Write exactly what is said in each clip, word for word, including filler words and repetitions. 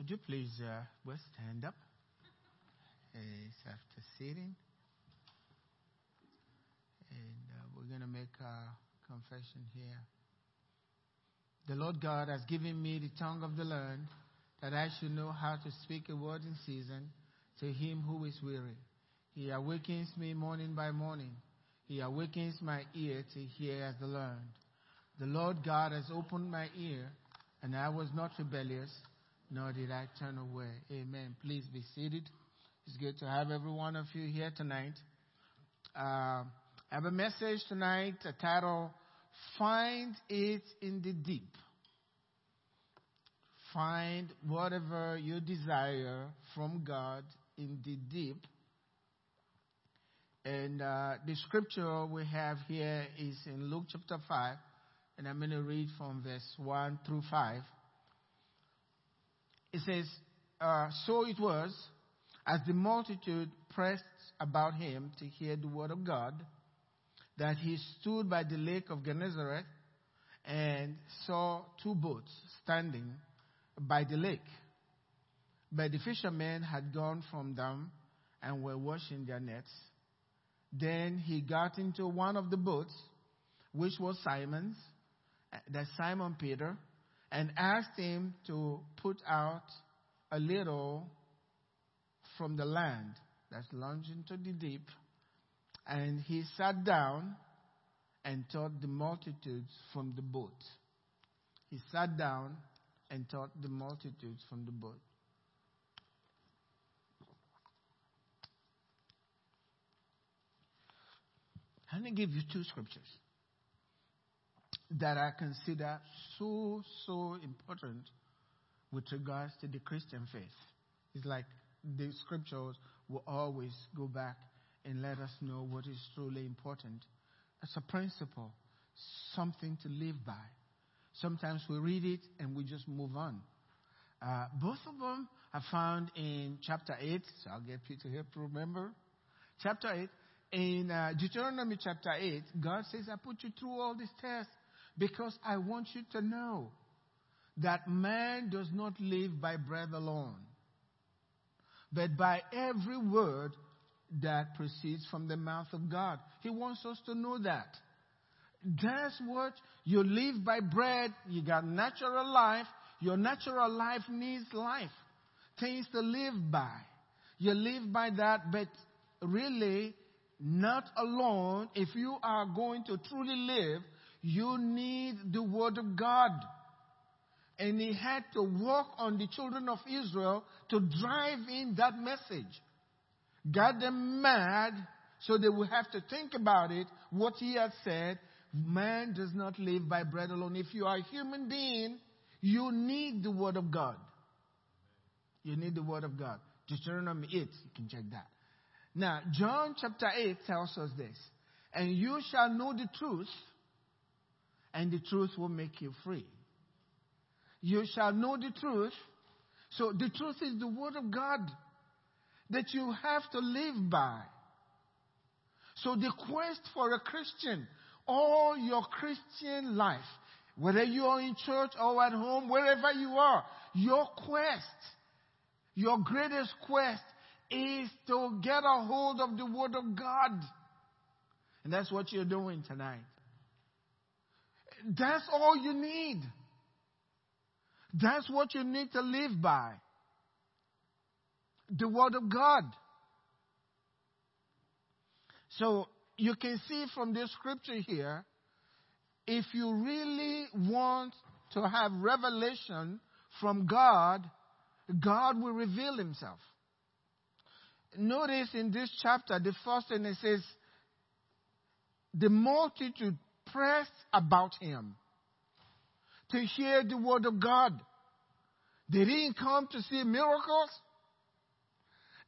Would you please uh, well, stand up? It's after sitting. And uh, we're going to make a confession here. The Lord God has given me the tongue of the learned, that I should know how to speak a word in season to him who is weary. He awakens me morning by morning. He awakens my ear to hear as the learned. The Lord God has opened my ear, and I was not rebellious, nor did I turn away. Amen. Please be seated. It's good to have every one of you here tonight. Uh, I have a message tonight, a title, Find It in the Deep. Find whatever you desire from God in the deep. And uh, the scripture we have here is in Luke chapter five. And I'm going to read from verse one through five. It says, uh, so it was, as the multitude pressed about him to hear the word of God, that he stood by the lake of Gennesaret and saw two boats standing by the lake. But the fishermen had gone from them and were washing their nets. Then he got into one of the boats, which was Simon's, that Simon Peter, and asked him to put out a little from the land, that's plunging into the deep. And he sat down and taught the multitudes from the boat. He sat down and taught the multitudes from the boat. I'm going to give you two scriptures that I consider so, so important with regards to the Christian faith. It's like the scriptures will always go back and let us know what is truly important. It's a principle, something to live by. Sometimes we read it and we just move on. Uh, both of them are found in chapter eight. So I'll get Peter here to remember. Chapter eight. In uh, Deuteronomy chapter eight, God says, I put you through all these tests because I want you to know that man does not live by bread alone, but by every word that proceeds from the mouth of God. He wants us to know that. That's what you live by bread. You got natural life. Your natural life needs life. Things to live by. You live by that, but really not alone. If you are going to truly live, you need the word of God. And he had to work on the children of Israel to drive in that message. Got them mad so they will have to think about it, what he had said. Man does not live by bread alone. If you are a human being, you need the word of God. You need the word of God. Deuteronomy eight, you can check that. Now, John chapter eight tells us this. And you shall know the truth, and the truth will make you free. You shall know the truth. So the truth is the word of God that you have to live by. So the quest for a Christian, all your Christian life, whether you are in church or at home, wherever you are, your quest, your greatest quest is to get a hold of the word of God. And that's what you're doing tonight. That's all you need. That's what you need to live by. The word of God. So you can see from this scripture here, if you really want to have revelation from God, God will reveal himself. Notice in this chapter, the first thing it says, the multitude pressed about him to hear the word of God. They didn't come to see miracles.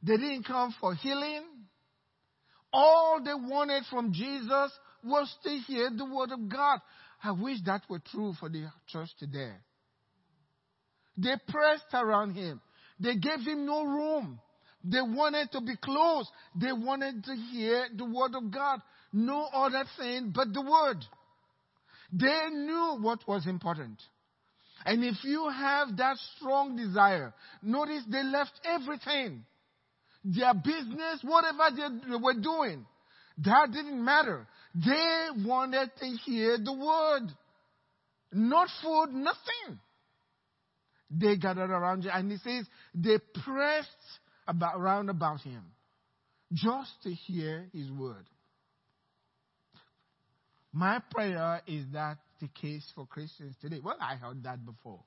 They didn't come for healing. All they wanted from Jesus was to hear the word of God. I wish that were true for the church today. They pressed around him. They gave him no room. They wanted to be close. They wanted to hear the word of God. No other thing but the word. They knew what was important. And if you have that strong desire, notice they left everything. Their business, whatever they were doing, that didn't matter. They wanted to hear the word. Not food, nothing. They gathered around him, and he says they pressed about, round about him just to hear his word. My prayer is that the case for Christians today. Well, I heard that before.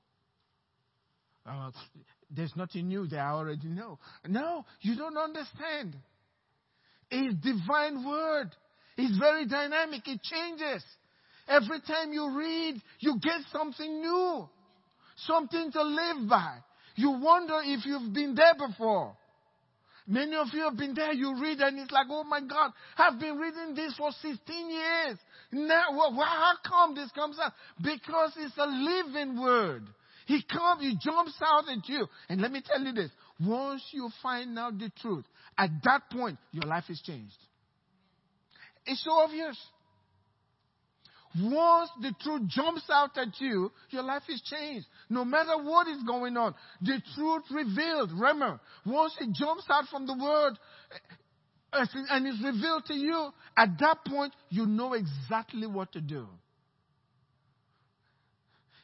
Uh, there's nothing new there, I already know. No, you don't understand. It's divine word. It's very dynamic. It changes. Every time you read, you get something new. Something to live by. You wonder if you've been there before. Many of you have been there. You read and it's like, oh my God, I've been reading this for sixteen years. Now, well, how come this comes out? Because it's a living word. He comes, he jumps out at you. And let me tell you this. Once you find out the truth, at that point, your life is changed. It's so obvious. Once the truth jumps out at you, your life is changed. No matter what is going on, the truth revealed. Remember, once it jumps out from the word and is revealed to you, at that point, you know exactly what to do.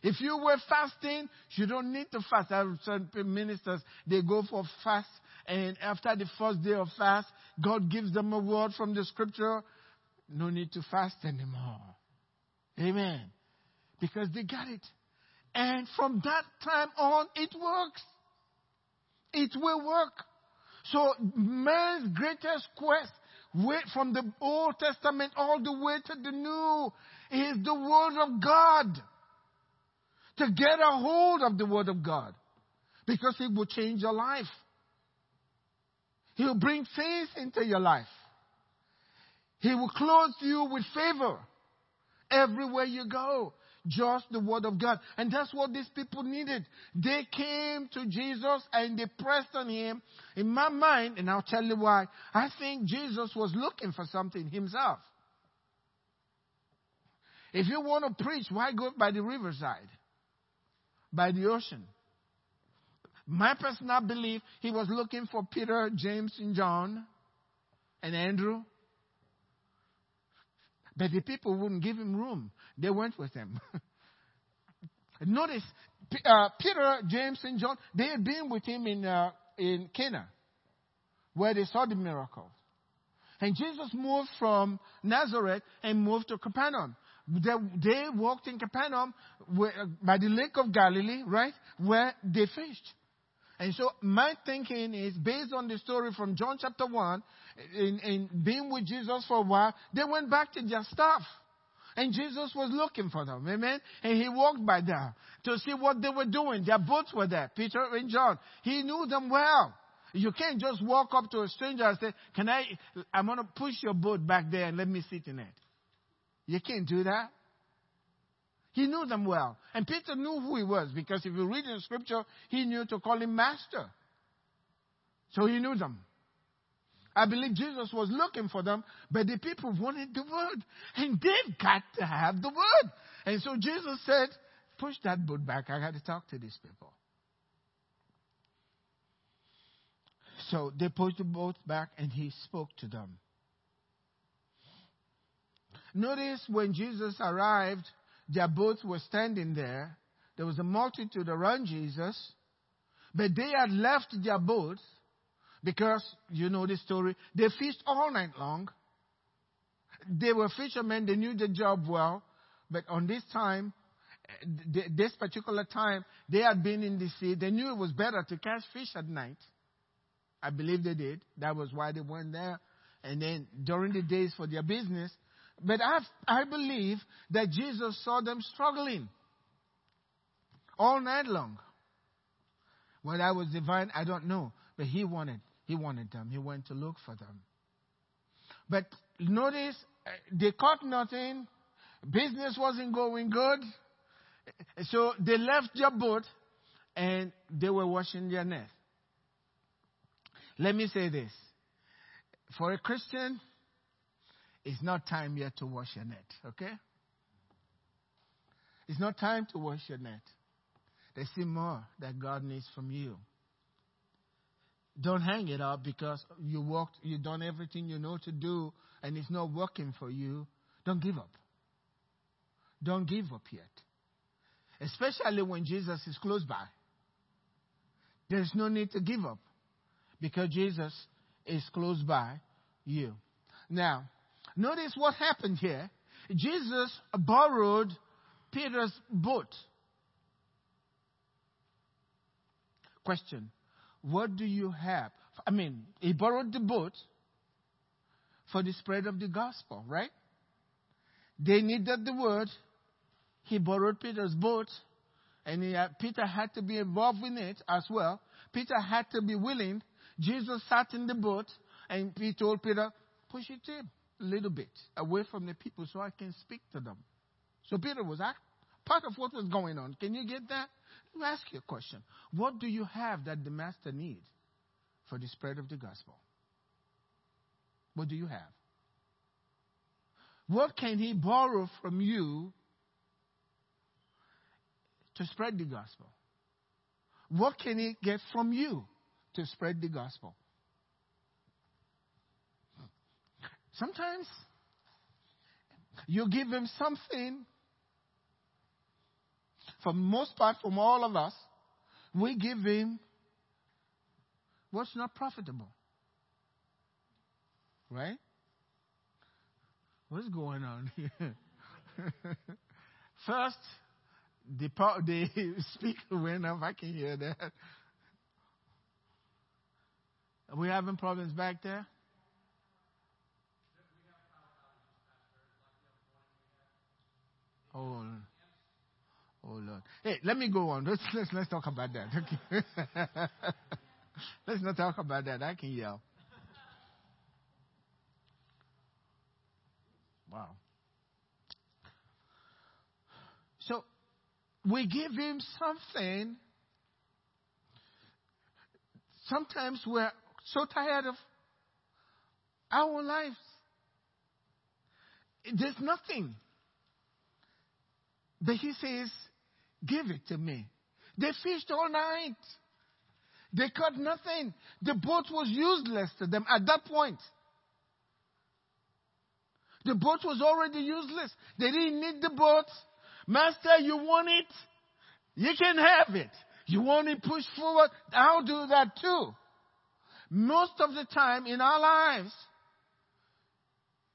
If you were fasting, you don't need to fast. I have certain ministers, they go for fast, and after the first day of fast, God gives them a word from the scripture. No need to fast anymore. Amen. Because they got it. And from that time on, it works. It will work. So man's greatest quest from the Old Testament all the way to the New is the Word of God. To get a hold of the Word of God. Because it will change your life. He will bring faith into your life. He will clothe you with favor. Everywhere you go, just the word of God. And that's what these people needed. They came to Jesus and they pressed on him. In my mind, and I'll tell you why, I think Jesus was looking for something himself. If you want to preach, why go by the riverside? By the ocean? My personal belief, he was looking for Peter, James, and John, and Andrew. But the people wouldn't give him room. They went with him. Notice, P- uh, Peter, James, and John, they had been with him in, uh, in Cana, where they saw the miracle. And Jesus moved from Nazareth and moved to Capernaum. They, they walked in Capernaum where, uh, by the lake of Galilee, right, where they fished. And so my thinking is, based on the story from John chapter one, in, in being with Jesus for a while, they went back to their stuff. And Jesus was looking for them, amen? And he walked by there to see what they were doing. Their boats were there, Peter and John. He knew them well. You can't just walk up to a stranger and say, can I, I'm going to push your boat back there and let me sit in it. You can't do that. He knew them well. And Peter knew who he was, because if you read in Scripture, he knew to call him master. So he knew them. I believe Jesus was looking for them, but the people wanted the word. And they've got to have the word. And so Jesus said, push that boat back. I got to talk to these people. So they pushed the boat back and he spoke to them. Notice when Jesus arrived, their boats were standing there. There was a multitude around Jesus. But they had left their boats because, you know the story, they fished all night long. They were fishermen. They knew the job well. But on this time, this particular time, they had been in the sea. They knew it was better to catch fish at night. I believe they did. That was why they went there. And then during the days for their business. But I, I believe that Jesus saw them struggling all night long. Whether that was divine, I don't know. But he wanted, he wanted them. He went to look for them. But notice, they caught nothing. Business wasn't going good. So they left their boat and they were washing their net. Let me say this. For a Christian, it's not time yet to wash your net, okay? It's not time to wash your net. They see more that God needs from you. Don't hang it up because you worked, you done everything you know to do, and it's not working for you. Don't give up. Don't give up yet. Especially when Jesus is close by. There's no need to give up because Jesus is close by you. Now, notice what happened here. Jesus borrowed Peter's boat. Question. What do you have? I mean, he borrowed the boat for the spread of the gospel, right? They needed the word. He borrowed Peter's boat, and he, uh, Peter had to be involved in it as well. Peter had to be willing. Jesus sat in the boat, and he told Peter, push it in a little bit away from the people so I can speak to them. So Peter was act- part of what was going on. Can you get that? Let me ask you a question. What do you have that the master needs for the spread of the gospel? What do you have? What can he borrow from you to spread the gospel? What can he get from you to spread the gospel? Sometimes you give him something. For most part, from all of us, we give him what's not profitable. Right? What's going on here? First, the, the speaker went off. I can hear that. Are we having problems back there? Oh, Oh, Lord. Hey, let me go on. Let's let's, let's talk about that. Okay. Let's not talk about that. I can yell. Wow. So, we give him something. Sometimes we're so tired of our lives. There's nothing. But he says, give it to me. They fished all night. They caught nothing. The boat was useless to them at that point. The boat was already useless. They didn't need the boat. Master, you want it? You can have it. You want it pushed forward? I'll do that too. Most of the time in our lives,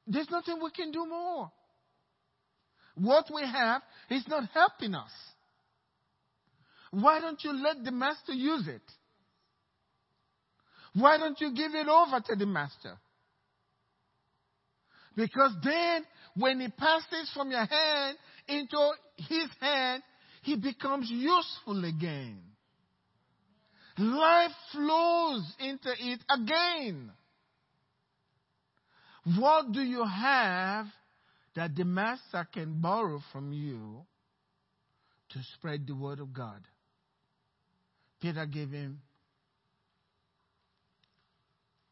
there's nothing we can do more. What we have is not helping us. Why don't you let the master use it? Why don't you give it over to the master? Because then when it passes from your hand into his hand, he becomes useful again. Life flows into it again. What do you have that the master can borrow from you to spread the word of God? Peter gave him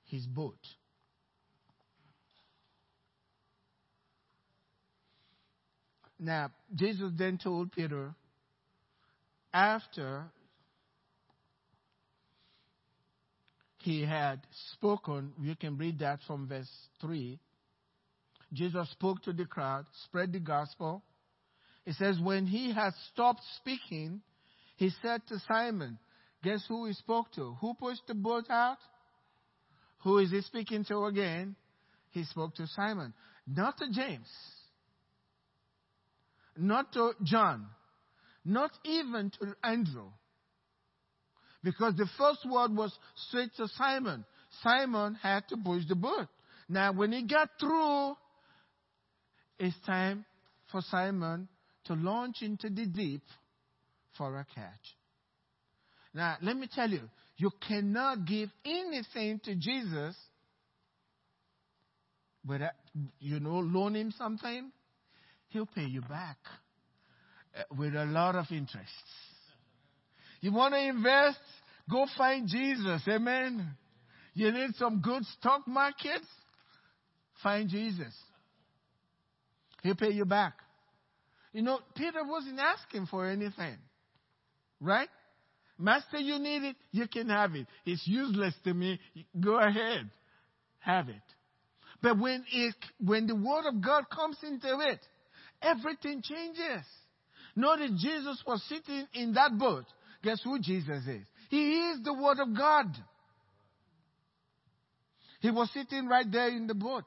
his boat. Now, Jesus then told Peter, after he had spoken, you can read that from verse three. Jesus spoke to the crowd, spread the gospel. It says, when he had stopped speaking, he said to Simon, guess who he spoke to? Who pushed the boat out? Who is he speaking to again? He spoke to Simon. Not to James. Not to John. Not even to Andrew. Because the first word was straight to Simon. Simon had to push the boat. Now, when he got through, it's time for Simon to launch into the deep for a catch. Now, let me tell you, you cannot give anything to Jesus without, you know, loan him something. He'll pay you back with a lot of interest. You want to invest? Go find Jesus. Amen. You need some good stock markets? Find Jesus. He'll pay you back. You know, Peter wasn't asking for anything. Right? Master, you need it. You can have it. It's useless to me. Go ahead. Have it. But when it, when the word of God comes into it, everything changes. Notice Jesus was sitting in that boat. Guess who Jesus is? He is the word of God. He was sitting right there in the boat.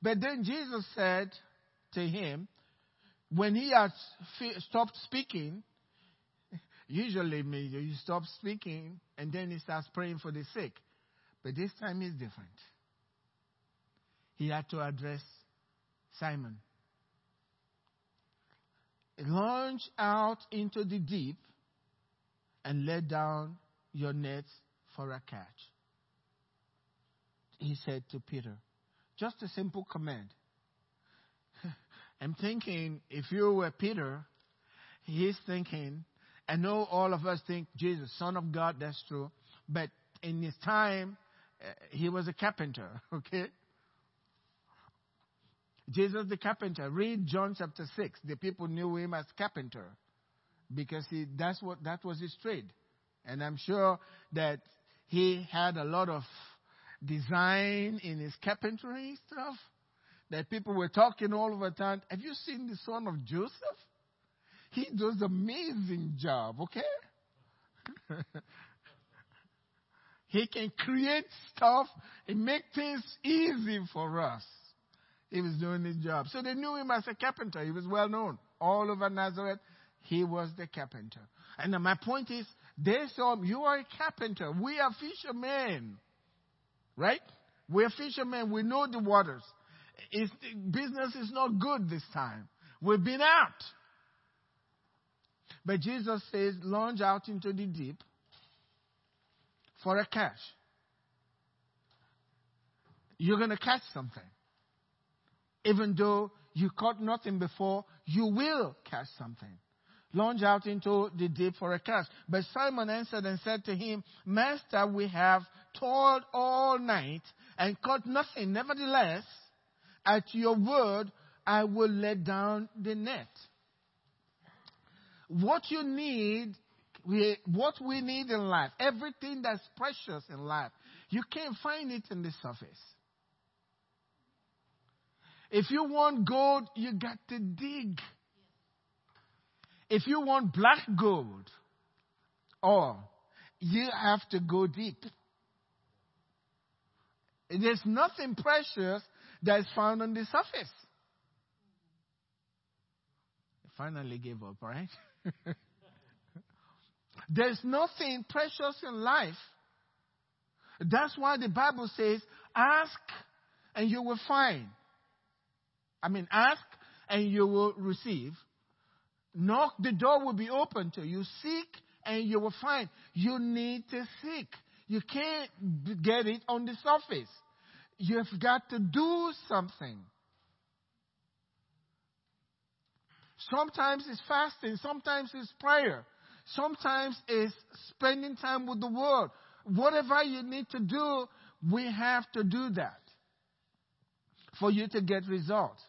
But then Jesus said to him, when he had stopped speaking, usually you stop speaking and then he starts praying for the sick. But this time is different. He had to address Simon. Launch out into the deep and let down your nets for a catch. He said to Peter, just a simple command. I'm thinking, if you were Peter, he's thinking, I know all of us think Jesus, Son of God, that's true. But in his time, uh, he was a carpenter, okay? Jesus the carpenter. Read John chapter six. The people knew him as carpenter because he, that's what that was his trade. And I'm sure that he had a lot of design in his carpentry stuff that people were talking all over town. Have you seen the son of Joseph? He does amazing job, okay? He can create stuff and make things easy for us. He was doing his job. So they knew him as a carpenter. He was well known. All over Nazareth, he was the carpenter. And my point is, they saw him. You are a carpenter. We are fishermen. Right? We're fishermen. We know the waters. It's, business is not good this time. We've been out. But Jesus says, launch out into the deep for a catch. You're going to catch something. Even though you caught nothing before, you will catch something. Launch out into the deep for a catch. But Simon answered and said to him, Master, we have toiled all night and caught nothing. Nevertheless, at your word, I will let down the net. What you need, we, what we need in life, everything that's precious in life, you can't find it in the surface. If you want gold, you got to dig. If you want black gold, or you have to go deep. There's nothing precious that is found on the surface. I finally gave up, right? There's nothing precious in life. That's why the Bible says, ask and you will find. I mean, ask and you will receive. Knock, the door will be open to you. Seek and you will find. You need to seek. You can't get it on the surface. You've got to do something. Sometimes it's fasting. Sometimes it's prayer. Sometimes it's spending time with the Word. Whatever you need to do, we have to do that for you to get results.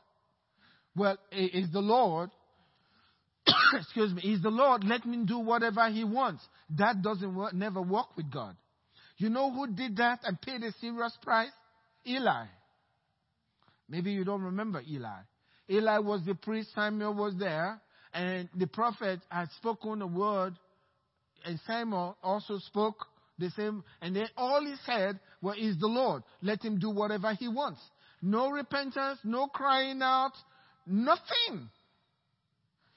Well, is the Lord, excuse me, is the Lord, let me do whatever He wants. That doesn't work, never work with God. You know who did that and paid a serious price? Eli. Maybe you don't remember Eli. Eli was the priest, Samuel was there, and the prophet had spoken a word, and Samuel also spoke the same, and then all he said was, well, is the Lord. Let him do whatever he wants. No repentance, no crying out, nothing.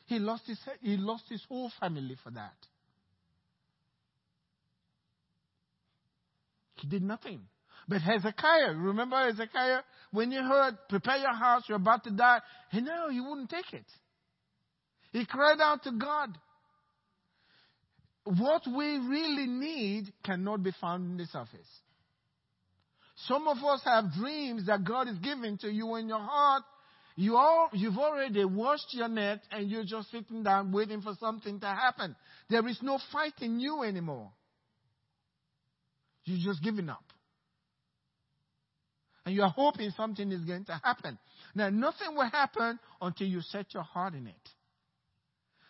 He lost his, he lost his whole family for that. He did nothing. But Hezekiah, remember Hezekiah? When you heard, prepare your house, you're about to die. And no, he wouldn't take it. He cried out to God. What we really need cannot be found on the surface. Some of us have dreams that God is giving to you in your heart. You all, you've already washed your net and you're just sitting down waiting for something to happen. There is no fight in you anymore. You're just giving up. And you are hoping something is going to happen. Now, nothing will happen until you set your heart in it.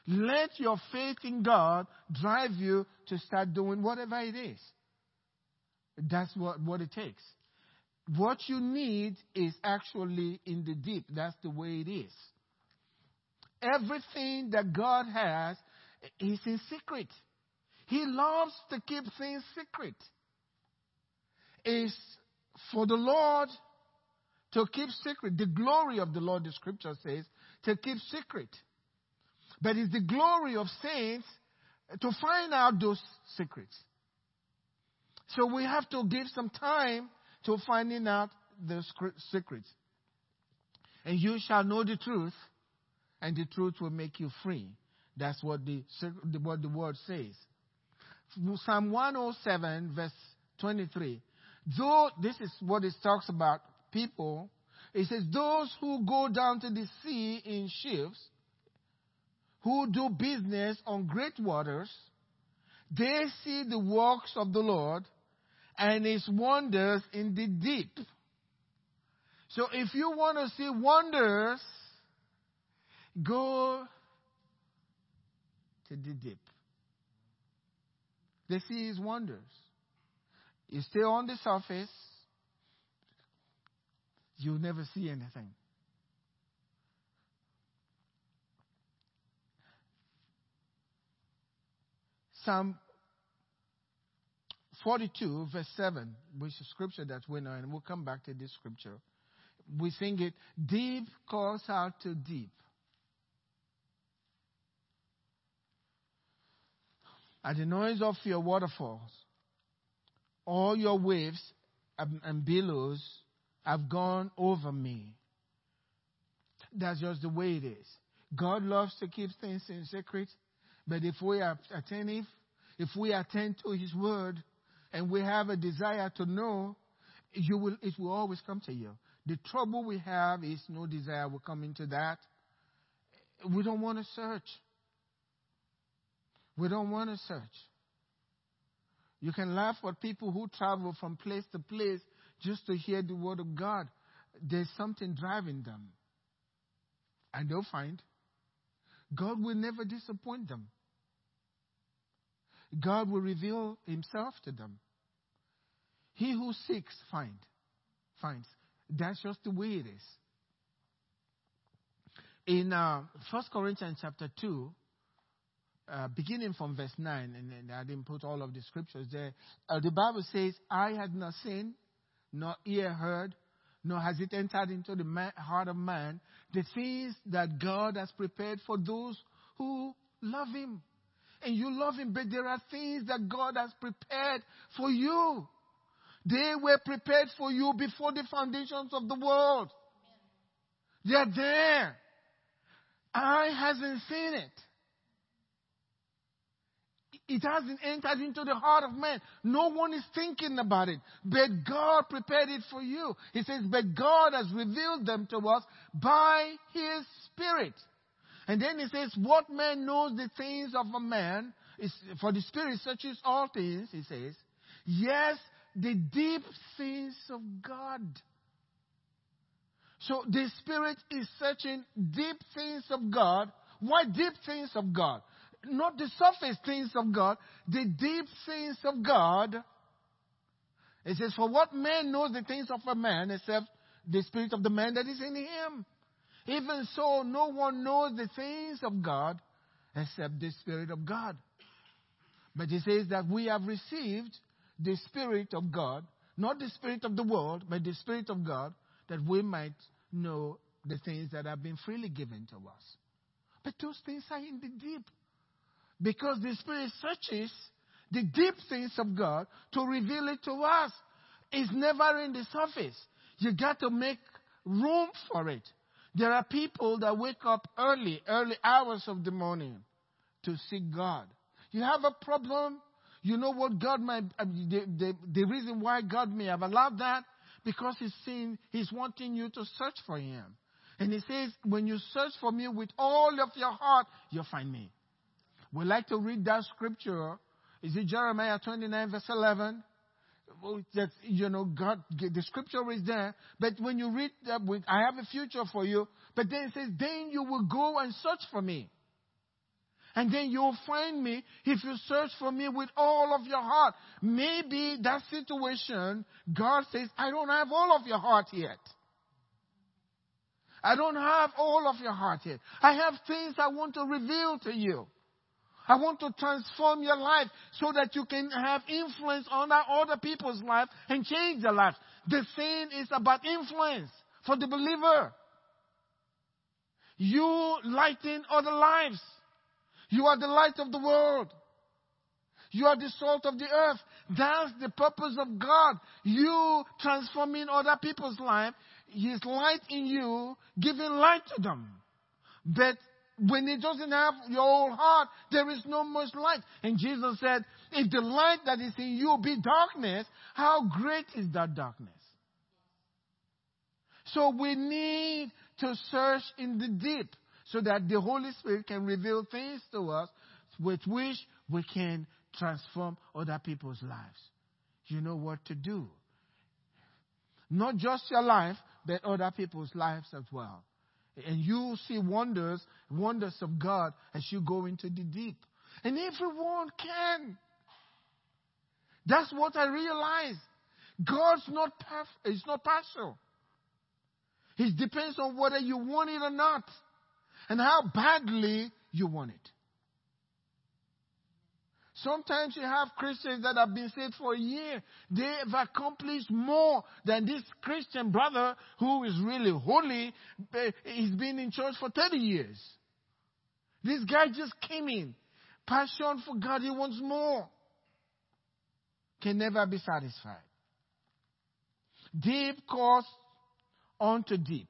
Let your faith in God drive you to start doing whatever it is. That's what, what it takes. What you need is actually in the deep. That's the way it is. Everything that God has is in secret. He loves to keep things secret. It's for the Lord to keep secret. The glory of the Lord, the Scripture says, to keep secret. But it's the glory of saints to find out those secrets. So we have to give some time to finding out the secrets. And you shall know the truth, and the truth will make you free. That's what the, what the word says. Psalm one oh seven, verse twenty-three. Though, this is what it talks about people. It says, those who go down to the sea in ships, who do business on great waters, they see the works of the Lord and his wonders in the deep. So if you want to see wonders, go to the deep. They see his wonders. You stay on the surface, you'll never see anything. Psalm forty-two, verse seven, which is scripture that we know, and we'll come back to this scripture. We sing it, deep calls out to deep. At the noise of your waterfalls, all your waves and billows have gone over me. That's just the way it is. God loves to keep things in secret, but if we are attentive, if we attend to his word and we have a desire to know, you will, it will always come to you. The trouble we have is no desire will come into that. We don't want to search. We don't want to search. You can laugh at people who travel from place to place just to hear the word of God. There's something driving them. And they'll find. God will never disappoint them. God will reveal himself to them. He who seeks find, finds. That's just the way it is. In uh, First Corinthians chapter two, uh, beginning from verse nine, and, and I didn't put all of the scriptures there, uh, the Bible says, eye had not seen, nor ear heard, nor has it entered into the man, heart of man, the things that God has prepared for those who love him. And you love him, but there are things that God has prepared for you. They were prepared for you before the foundations of the world. They're there. Eye hasn't seen it. It hasn't entered into the heart of man. No one is thinking about it. But God prepared it for you. He says, but God has revealed them to us by his Spirit. And then he says, what man knows the things of a man, is for the Spirit searches all things, he says. Yes, the deep things of God. So the Spirit is searching deep things of God. Why deep things of God? Not the surface things of God, the deep things of God. It says, for what man knows the things of a man except the spirit of the man that is in him? Even so, no one knows the things of God except the Spirit of God. But he says that we have received the Spirit of God, not the spirit of the world, but the Spirit of God, that we might know the things that have been freely given to us. But those things are in the deep. Because the Spirit searches the deep things of God to reveal it to us. It's never in the surface. You got to make room for it. There are people that wake up early, early hours of the morning to seek God. You have a problem, you know what God might, the, the, the reason why God may have allowed that, because he's seen, he's wanting you to search for him. And he says, when you search for me with all of your heart, you'll find me. We like to read that scripture. Is it Jeremiah twenty-nine verse eleven? That, you know, God, the scripture is there, but when you read that, with, I have a future for you, but then it says, then you will go and search for me. and then you'll find me if you search for me with all of your heart. Maybe that situation, God says, I don't have all of your heart yet. I don't have all of your heart yet. I have things I want to reveal to you. I want to transform your life so that you can have influence on other people's life and change their life. The thing is about influence for the believer. You lighten other lives. You are the light of the world. You are the salt of the earth. That's the purpose of God. You transforming other people's life. His light in you, giving light to them. But when it doesn't have your whole heart, there is no much light. And Jesus said, if the light that is in you be darkness, how great is that darkness? So we need to search in the deep so that the Holy Spirit can reveal things to us with which we can transform other people's lives. You know what to do. Not just your life, but other people's lives as well. And you'll see wonders, wonders of God as you go into the deep. And everyone can. That's what I realized. God's not perf- it's not partial. It depends on whether you want it or not, and how badly you want it. Sometimes you have Christians that have been saved for a year. They have accomplished more than this Christian brother who is really holy. He's been in church for thirty years. This guy just came in. Passion for God, he wants more. Can never be satisfied. Deep calls unto deep.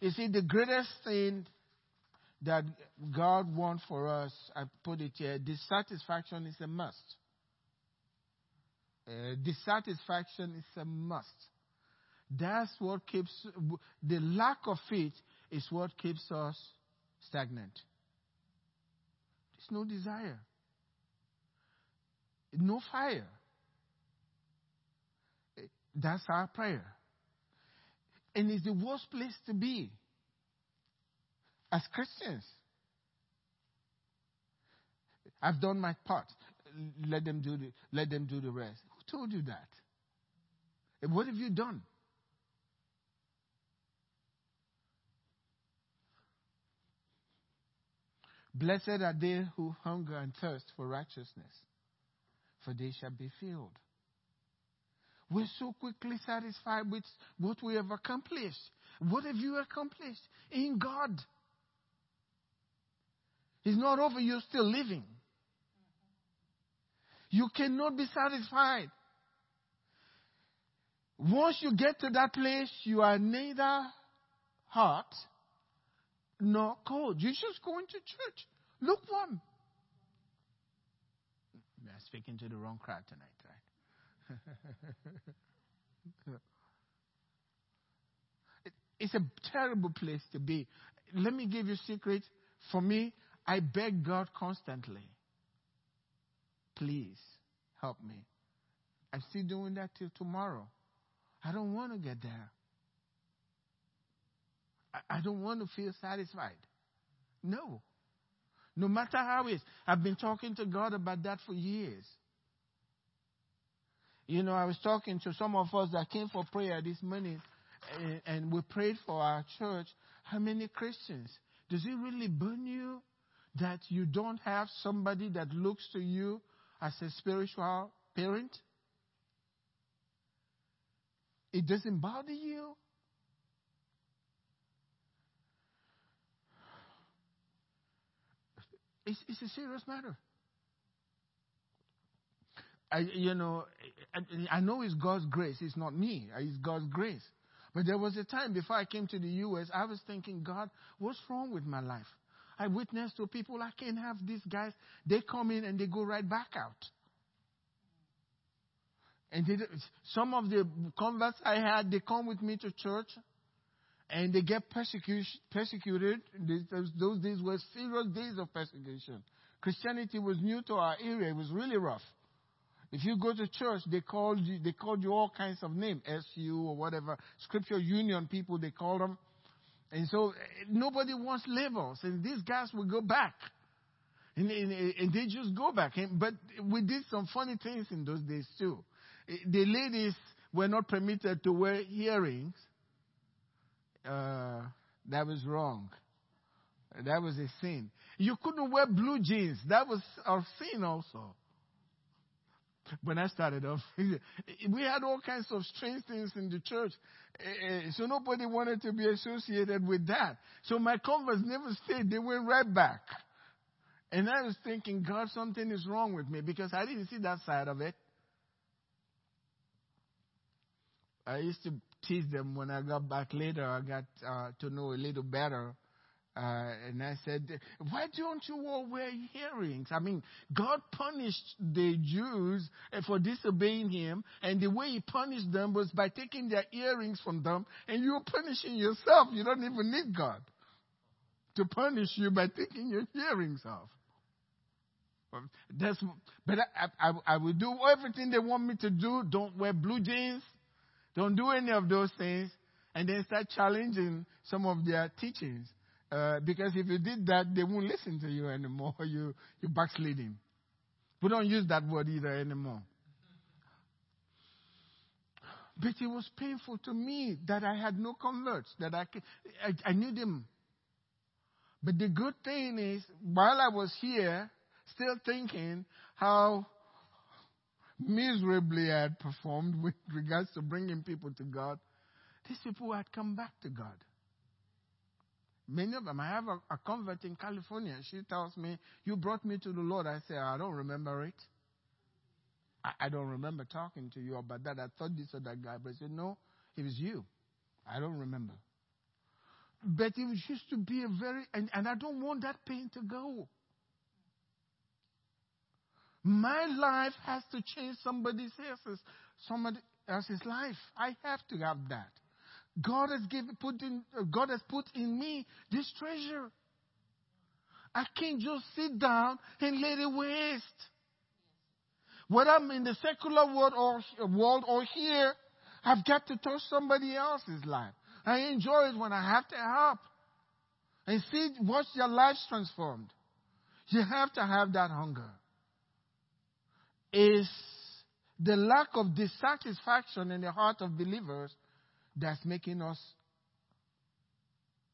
You see, the greatest thing that God wants for us, I put it here, dissatisfaction is a must. Uh, dissatisfaction is a must. That's what keeps, the lack of it is what keeps us stagnant. There's no desire. No fire. That's our prayer. And it's the worst place to be. As Christians, I've done my part. Let them do the, let them do the rest. Who told you that? And what have you done? Blessed are they who hunger and thirst for righteousness, for they shall be filled. We're so quickly satisfied with what we have accomplished. What have you accomplished in God? It's not over, you're still living. You cannot be satisfied. Once you get to that place, you are neither hot nor cold. You're just going to church. Lukewarm. I'm speaking to the wrong crowd tonight, right? It's a terrible place to be. Let me give you a secret. For me, I beg God constantly, please help me. I'm still doing that till tomorrow. I don't want to get there. I, I don't want to feel satisfied. No. No matter how it is. I've been talking to God about that for years. You know, I was talking to some of us that came for prayer this morning, and, and we prayed for our church. How many Christians? Does it really burn you that you don't have somebody that looks to you as a spiritual parent? It doesn't bother you? It's, it's a serious matter. I, you know, I, I know it's God's grace. It's not me. It's God's grace. But there was a time before I came to the U S, I was thinking, God, what's wrong with my life? I witnessed to people, I can't have these guys. They come in and they go right back out. And they, some of the converts I had, they come with me to church and they get persecuted. Those, those days were serious days of persecution. Christianity was new to our area. It was really rough. If you go to church, they called you, they called you all kinds of names, S U or whatever. Scripture Union people, they call them. And so nobody wants labels. And these guys will go back. And, and, and they just go back. And, but we did some funny things in those days too. The ladies were not permitted to wear earrings. Uh, that was wrong. That was a sin. You couldn't wear blue jeans. That was a sin also. When I started off, we had all kinds of strange things in the church. So nobody wanted to be associated with that. So my converts never stayed. They went right back. And I was thinking, God, something is wrong with me because I didn't see that side of it. I used to tease them when I got back later. I got uh, to know a little better. Uh, and I said, why don't you all wear earrings? I mean, God punished the Jews for disobeying him. And the way he punished them was by taking their earrings from them. And you're punishing yourself. You don't even need God to punish you by taking your earrings off. That's, but I, I, I will do everything they want me to do. Don't wear blue jeans. Don't do any of those things. And then start challenging some of their teachings. Uh, because if you did that, they won't listen to you anymore. You, you're backsliding. We don't use that word either anymore. But it was painful to me that I had no converts. That I, could, I, I knew them. But the good thing is, while I was here, still thinking how miserably I had performed with regards to bringing people to God, these people had come back to God. Many of them. I have a, a convert in California. She tells me, you brought me to the Lord. I say, I don't remember it. I, I don't remember talking to you about that. I thought this or that guy. But I said, no, it was you. I don't remember. But it used to be a very, and, and I don't want that pain to go. My life has to change somebody else's, somebody else's life. I have to have that. God has given, put in, God has put in me this treasure. I can't just sit down and let it waste. Whether I'm in the secular world or world or here, I've got to touch somebody else's life. I enjoy it when I have to help and see, watch their lives transformed. You have to have that hunger. It's the lack of dissatisfaction in the heart of believers that's making us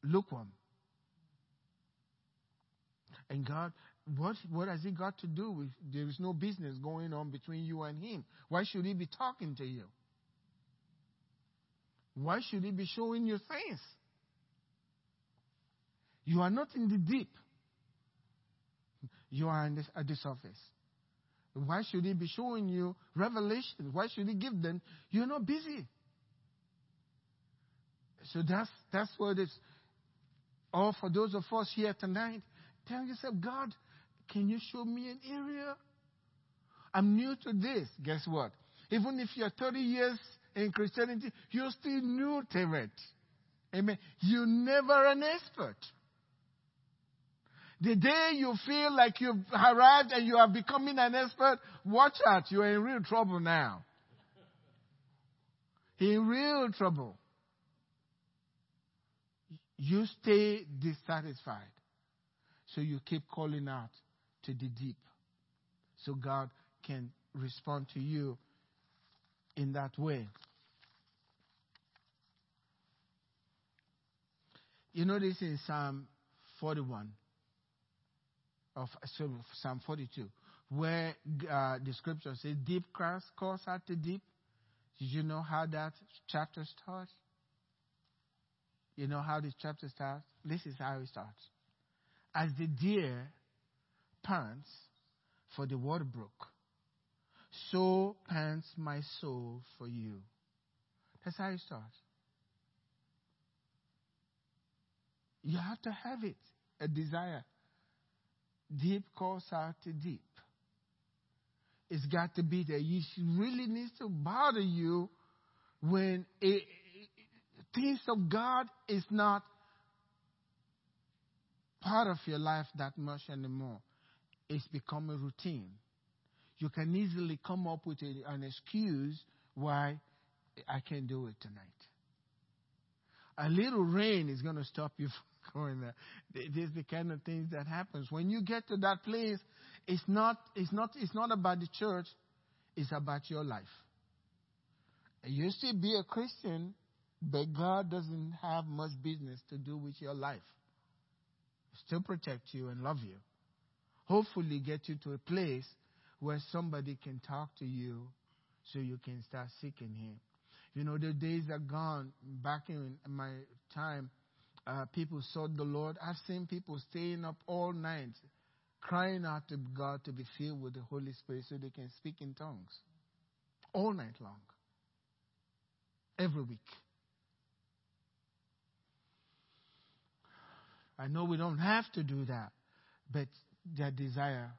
lukewarm. And God, what, what has it got to do with, there is no business going on between you and him. Why should he be talking to you? Why should he be showing you things? You are not in the deep. You are in the, at the surface. Why should he be showing you revelation? Why should he give them? You're not busy. So that's that's what it's all for those of us here tonight. Tell yourself, God, can you show me an area? I'm new to this. Guess what? Even if you're thirty years in Christianity, you're still new to it. Amen. You're never an expert. The day you feel like you've arrived and you are becoming an expert, watch out. You're in real trouble now. In real trouble. You stay dissatisfied. So you keep calling out to the deep. So God can respond to you in that way. You know this in Psalm forty-one. Of, sorry, Psalm forty-two. Where uh, the scripture says, deep cries calls out to deep. Did you know how that chapter starts? You know how this chapter starts? This is how it starts. As the deer pants for the water brook, so pants my soul for you. That's how it starts. You have to have it, a desire. Deep calls out to deep. It's got to be there. It really needs to bother you when it, things of God is not part of your life that much anymore. It's become a routine. You can easily come up with a, an excuse why I can't do it tonight. A little rain is going to stop you from going there. This is the kind of things that happens. When you get to that place, it's not, it's not, it's not about the church. It's about your life. And you still be a Christian, but God doesn't have much business to do with your life. Still protect you and love you. Hopefully get you to a place where somebody can talk to you so you can start seeking Him. You know, the days are gone. Back in my time, uh, people sought the Lord. I've seen people staying up all night, crying out to God to be filled with the Holy Spirit so they can speak in tongues. All night long. Every week. I know we don't have to do that, but their desire.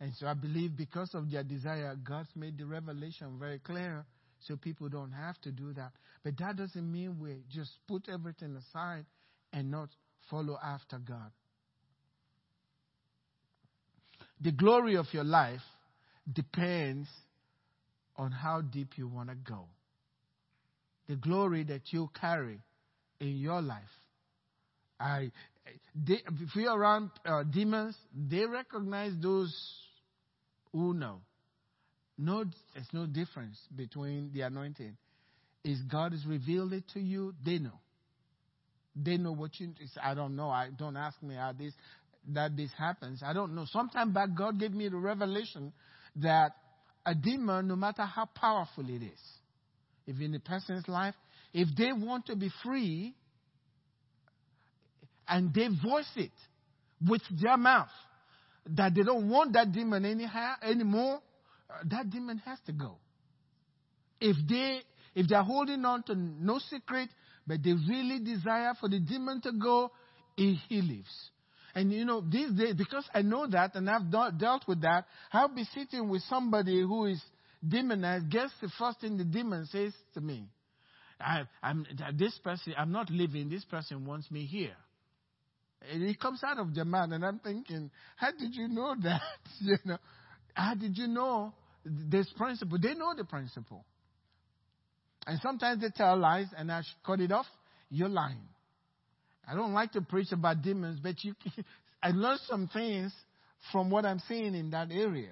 And so I believe because of their desire, God's made the revelation very clear so people don't have to do that. But that doesn't mean we just put everything aside and not follow after God. The glory of your life depends on how deep you want to go. The glory that you carry in your life. I, they, if you're around uh, demons, they recognize those who know. No, there's no difference between the anointing. If God has revealed it to you, they know. They know what you. I don't know. I don't ask me how this that this happens. I don't know. Sometime back, God gave me the revelation that a demon, no matter how powerful it is, if in a person's life, if they want to be free. And they voice it with their mouth that they don't want that demon anyhow anymore. That demon has to go. If they if they're holding on to no secret, but they really desire for the demon to go, he, he lives. And you know these days, because I know that and I've do- dealt with that. I'll be sitting with somebody who is demonized. Guess the first thing the demon says to me: I, "I'm this person. I'm not leaving. This person wants me here." And it comes out of the man, and I'm thinking, how did you know that? You know, how did you know this principle? They know the principle. And sometimes they tell lies, and I cut it off. You're lying. I don't like to preach about demons, but you can, I learned some things from what I'm seeing in that area.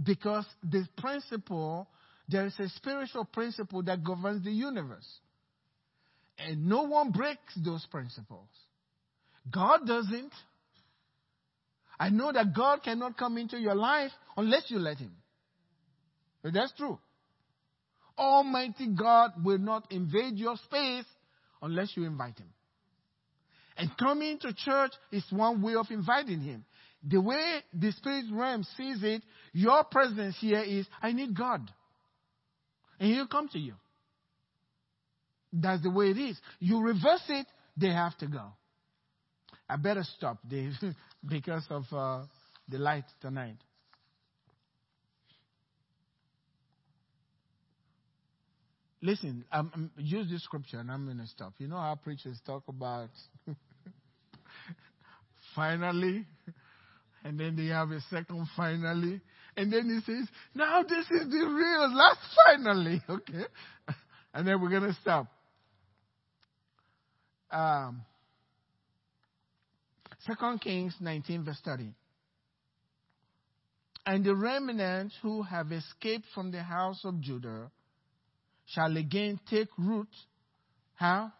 Because this principle, there is a spiritual principle that governs the universe. And no one breaks those principles. God doesn't. I know that God cannot come into your life unless you let Him. But that's true. Almighty God will not invade your space unless you invite Him. And coming to church is one way of inviting Him. The way the spirit realm sees it, your presence here is, I need God. And He'll come to you. That's the way it is. You reverse it, they have to go. I better stop, Dave, because of uh, the light tonight. Listen, um, use this scripture and I'm going to stop. You know how preachers talk about finally, and then they have a second finally, and then he says, now this is the real last finally, okay? And then we're going to stop. Um. Second Kings nineteen verse thirty. And the remnant who have escaped from the house of Judah shall again take root. How?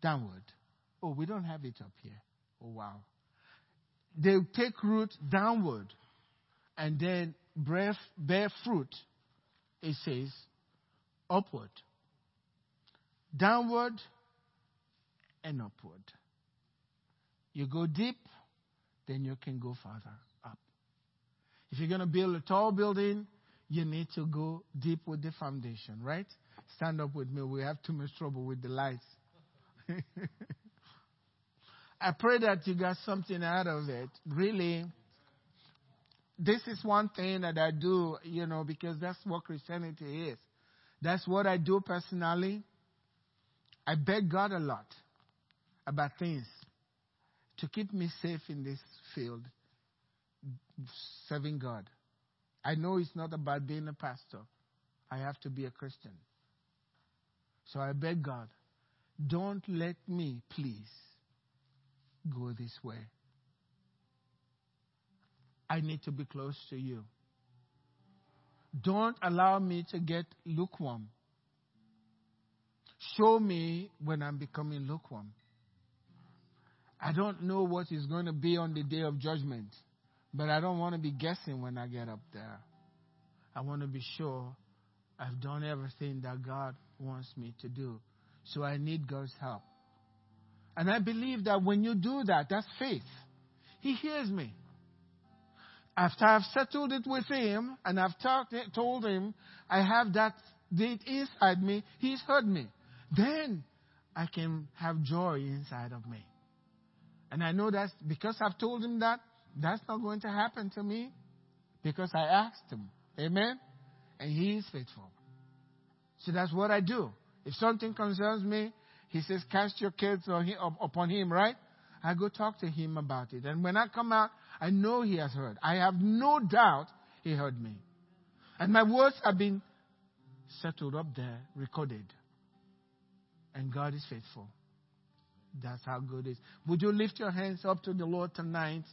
Downward. Oh, we don't have it up here. Oh, wow. They'll take root downward and then bear, bear fruit, it says, upward. Downward and upward. You go deep, then you can go farther up. If you're going to build a tall building, you need to go deep with the foundation, right? Stand up with me. We have too much trouble with the lights. I pray that you got something out of it. Really, this is one thing that I do, you know, because that's what Christianity is. That's what I do personally. I beg God a lot about things. To keep me safe in this field, serving God. I know it's not about being a pastor. I have to be a Christian. So I beg God, don't let me, please, go this way. I need to be close to you. Don't allow me to get lukewarm. Show me when I'm becoming lukewarm. I don't know what is going to be on the day of judgment, but I don't want to be guessing when I get up there. I want to be sure I've done everything that God wants me to do. So I need God's help. And I believe that when you do that, that's faith. He hears me. After I've settled it with Him and I've talked, told Him I have that deed inside me, He's heard me. Then I can have joy inside of me. And I know that because I've told Him that, that's not going to happen to me because I asked Him. Amen? And He is faithful. So that's what I do. If something concerns me, He says, cast your cares upon Him, right? I go talk to Him about it. And when I come out, I know He has heard. I have no doubt He heard me. And my words have been settled up there, recorded. And God is faithful. That's how good it is. Would you lift your hands up to the Lord tonight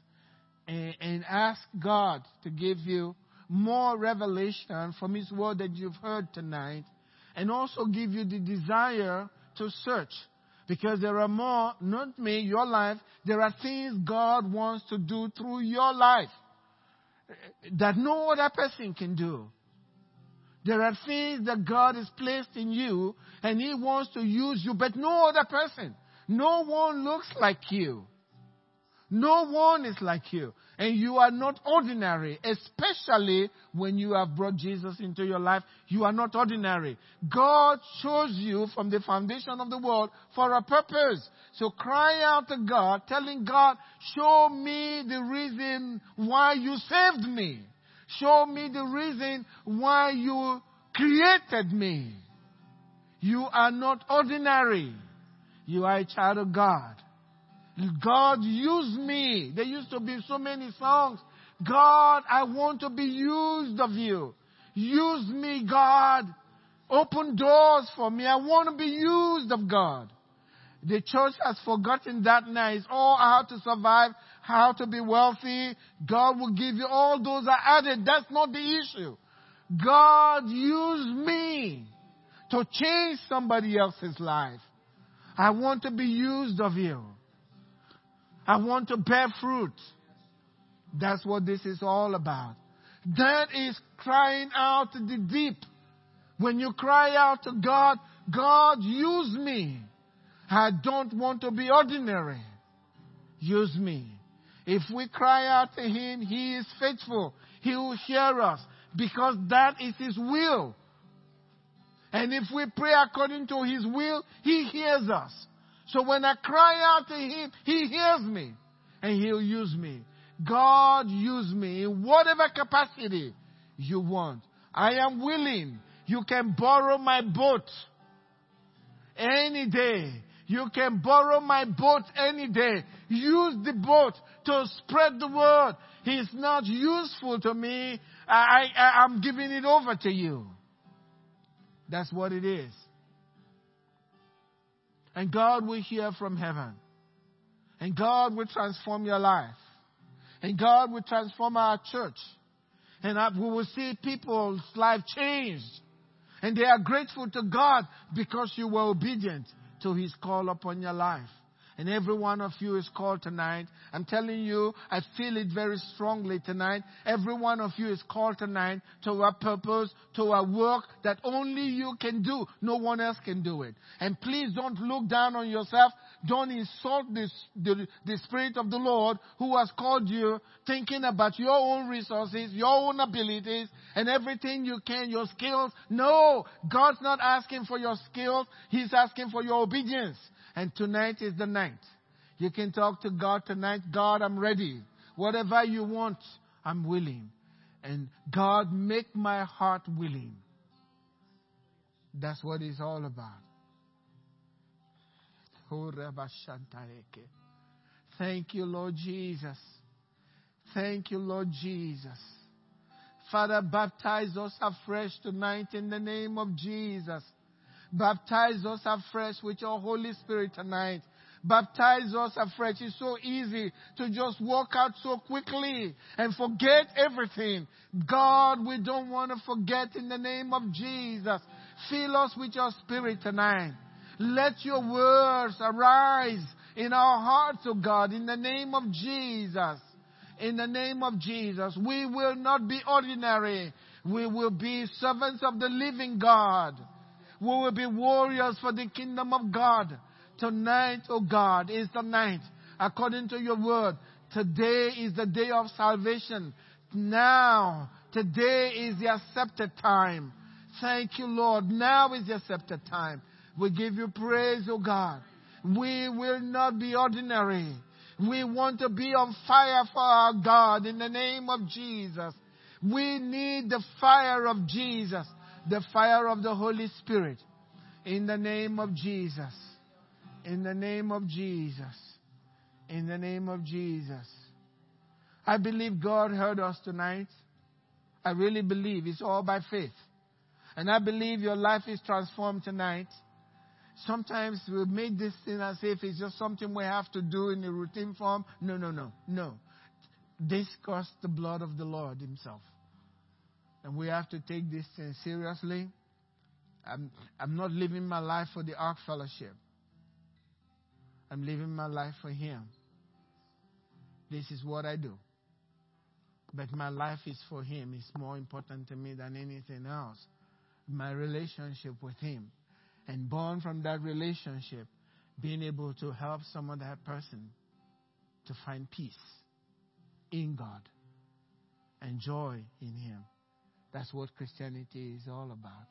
and, and ask God to give you more revelation from His word that you've heard tonight, and also give you the desire to search, because there are more, not me, your life. There are things God wants to do through your life that no other person can do. There are things that God has placed in you and He wants to use you, but no other person. No one looks like you. No one is like you. And you are not ordinary, especially when you have brought Jesus into your life. You are not ordinary. God chose you from the foundation of the world for a purpose. So cry out to God, telling God, show me the reason why you saved me. Show me the reason why you created me. You are not ordinary. You are a child of God. God, use me. There used to be so many songs. God, I want to be used of you. Use me, God. Open doors for me. I want to be used of God. The church has forgotten that now. It's all how to survive, how to be wealthy. God will give you all those that are added. That's not the issue. God, use me to change somebody else's life. I want to be used of you. I want to bear fruit. That's what this is all about. That is crying out to the deep. When you cry out to God, God, use me. I don't want to be ordinary. Use me. If we cry out to Him, He is faithful. He will hear us because that is His will. And if we pray according to His will, He hears us. So when I cry out to Him, He hears me and He'll use me. God, use me in whatever capacity you want. I am willing. You can borrow my boat any day. You can borrow my boat any day. Use the boat to spread the word. It's not useful to me. I, I, I'm giving it over to you. That's what it is. And God will hear from heaven. And God will transform your life. And God will transform our church. And we will see people's life changed. And they are grateful to God because you were obedient to His call upon your life. And every one of you is called tonight. I'm telling you, I feel it very strongly tonight. Every one of you is called tonight to a purpose, to a work that only you can do. No one else can do it. And please don't look down on yourself. Don't insult this, the, the Spirit of the Lord who has called you, thinking about your own resources, your own abilities, and everything you can, your skills. No, God's not asking for your skills. He's asking for your obedience. And tonight is the night. You can talk to God tonight. God, I'm ready. Whatever you want, I'm willing. And God, make my heart willing. That's what it's all about. Thank you, Lord Jesus. Thank you, Lord Jesus. Father, baptize us afresh tonight in the name of Jesus. Baptize us afresh with your Holy Spirit tonight. Baptize us afresh. It's so easy to just walk out so quickly and forget everything. God, we don't want to forget in the name of Jesus. Fill us with your Spirit tonight. Let your words arise in our hearts, oh God, in the name of Jesus. In the name of Jesus. We will not be ordinary. We will be servants of the living God. We will be warriors for the kingdom of God. Tonight, oh God, is the night. According to your word, today is the day of salvation. Now, today is the accepted time. Thank you, Lord. Now is the accepted time. We give you praise, oh God. We will not be ordinary. We want to be on fire for our God in the name of Jesus. We need the fire of Jesus, the fire of the Holy Spirit. In the name of Jesus. In the name of Jesus. In the name of Jesus. I believe God heard us tonight. I really believe. It's all by faith. And I believe your life is transformed tonight. Sometimes we make this thing as if it's just something we have to do in a routine form. No, no, no, no. This cost the blood of the Lord himself. And we have to take this thing seriously. I'm, I'm not living my life for the Ark Fellowship. I'm living my life for Him. This is what I do. But my life is for Him. It's more important to me than anything else. My relationship with Him. And born from that relationship, being able to help some other person to find peace in God and joy in Him. That's what Christianity is all about.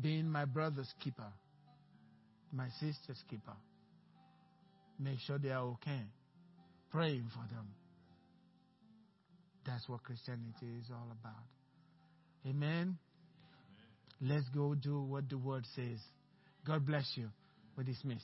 Being my brother's keeper, my sister's keeper. Make sure they are okay. Praying for them. That's what Christianity is all about. Amen? Amen. Let's go do what the word says. God bless you. We're dismissed.